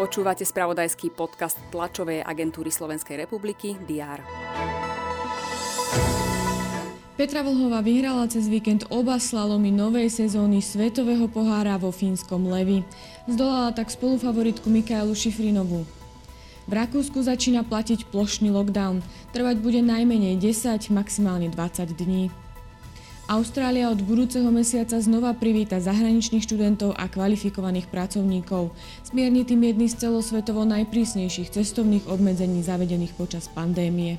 Počúvate spravodajský podcast tlačovej agentúry Slovenskej republiky DR. Petra Vlhová vyhrala cez víkend oba slalomy novej sezóny Svetového pohára vo fínskom Levi. Zdolala tak spolufavoritku Mikaelu Šifrinovú. V Rakúsku začína platiť plošný lockdown. Trvať bude najmenej 10, maximálne 20 dní. Austrália od budúceho mesiaca znova privíta zahraničných študentov a kvalifikovaných pracovníkov. Zmierni tým jedny z celosvetovo najprísnejších cestovných obmedzení zavedených počas pandémie.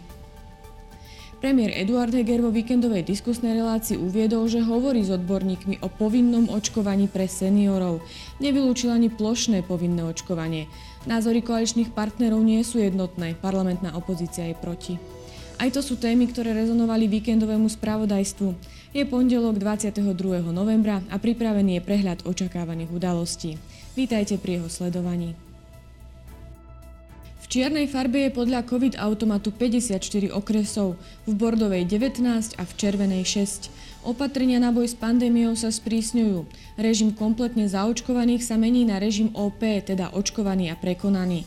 Premiér Eduard Heger vo víkendovej diskusnej relácii uviedol, že hovorí s odborníkmi o povinnom očkovaní pre seniorov. Nevylúčil ani plošné povinné očkovanie. Názory koaličných partnerov nie sú jednotné, parlamentná opozícia je proti. Aj to sú témy, ktoré rezonovali víkendovému spravodajstvu. Je pondelok 22. novembra a pripravený je prehľad očakávaných udalostí. Vítajte pri jeho sledovaní. V čiernej farbe je podľa COVID-automatu 54 okresov, v bordovej 19 a v červenej 6. Opatrenia na boj s pandémiou sa sprísňujú. Režim kompletne zaočkovaných sa mení na režim OP, teda očkovaný a prekonaný.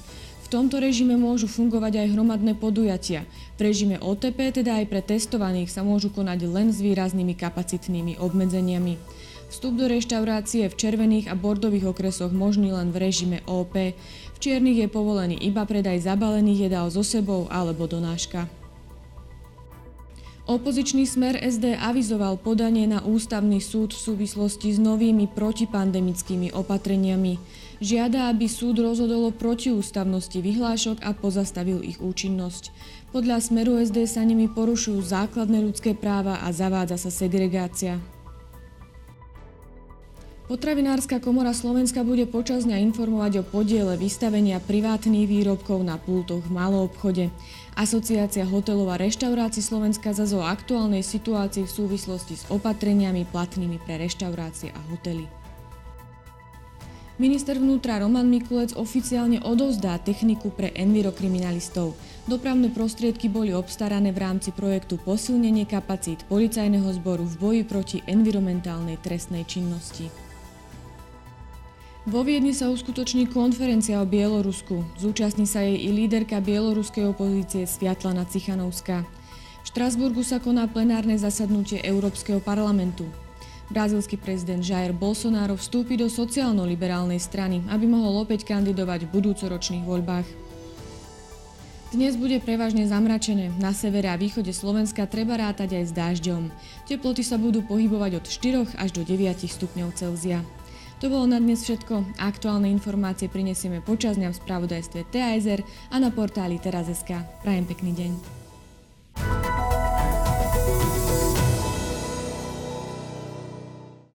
V tomto režime môžu fungovať aj hromadné podujatia. V režime OTP, teda aj pre testovaných, sa môžu konať len s výraznými kapacitnými obmedzeniami. Vstup do reštaurácie v červených a bordových okresoch možný len v režime OP. V čiernych je povolený iba predaj zabalených jedál so sebou alebo donáška. Opozičný Smer SD avizoval podanie na ústavný súd v súvislosti s novými protipandemickými opatreniami. Žiada, aby súd rozhodol o protiústavnosti vyhlášok a pozastavil ich účinnosť. Podľa Smeru SD sa nimi porušujú základné ľudské práva a zavádza sa segregácia. Potravinárska komora Slovenska bude počas dňa informovať o podiele vystavenia privátnych výrobkov na pultoch v maloobchode. Asociácia hotelov a reštaurácií Slovenska zase o aktuálnej situácii v súvislosti s opatreniami platnými pre reštaurácie a hotely. Minister vnútra Roman Mikulec oficiálne odovzdá techniku pre envirokriminalistov. Dopravné prostriedky boli obstarané v rámci projektu Posilnenie kapacít policajného zboru v boji proti environmentálnej trestnej činnosti. Vo Viedni sa uskutoční konferencia o Bielorusku. Zúčastní sa jej i líderka bieloruskej opozície Sviatlana Cichanovská. V Štrasburgu sa koná plenárne zasadnutie Európskeho parlamentu. Brazílsky prezident Jair Bolsonaro vstúpi do sociálno-liberálnej strany, aby mohol opäť kandidovať v budúcoročných voľbách. Dnes bude prevažne zamračené. Na severe a východe Slovenska treba rátať aj s dážďom. Teploty sa budú pohybovať od 4 až do 9 stupňov Celzia. To bolo na dnes všetko. Aktuálne informácie prinesieme počas dňa v spravodajstve TASR a na portáli teraz.sk. Prajem pekný deň.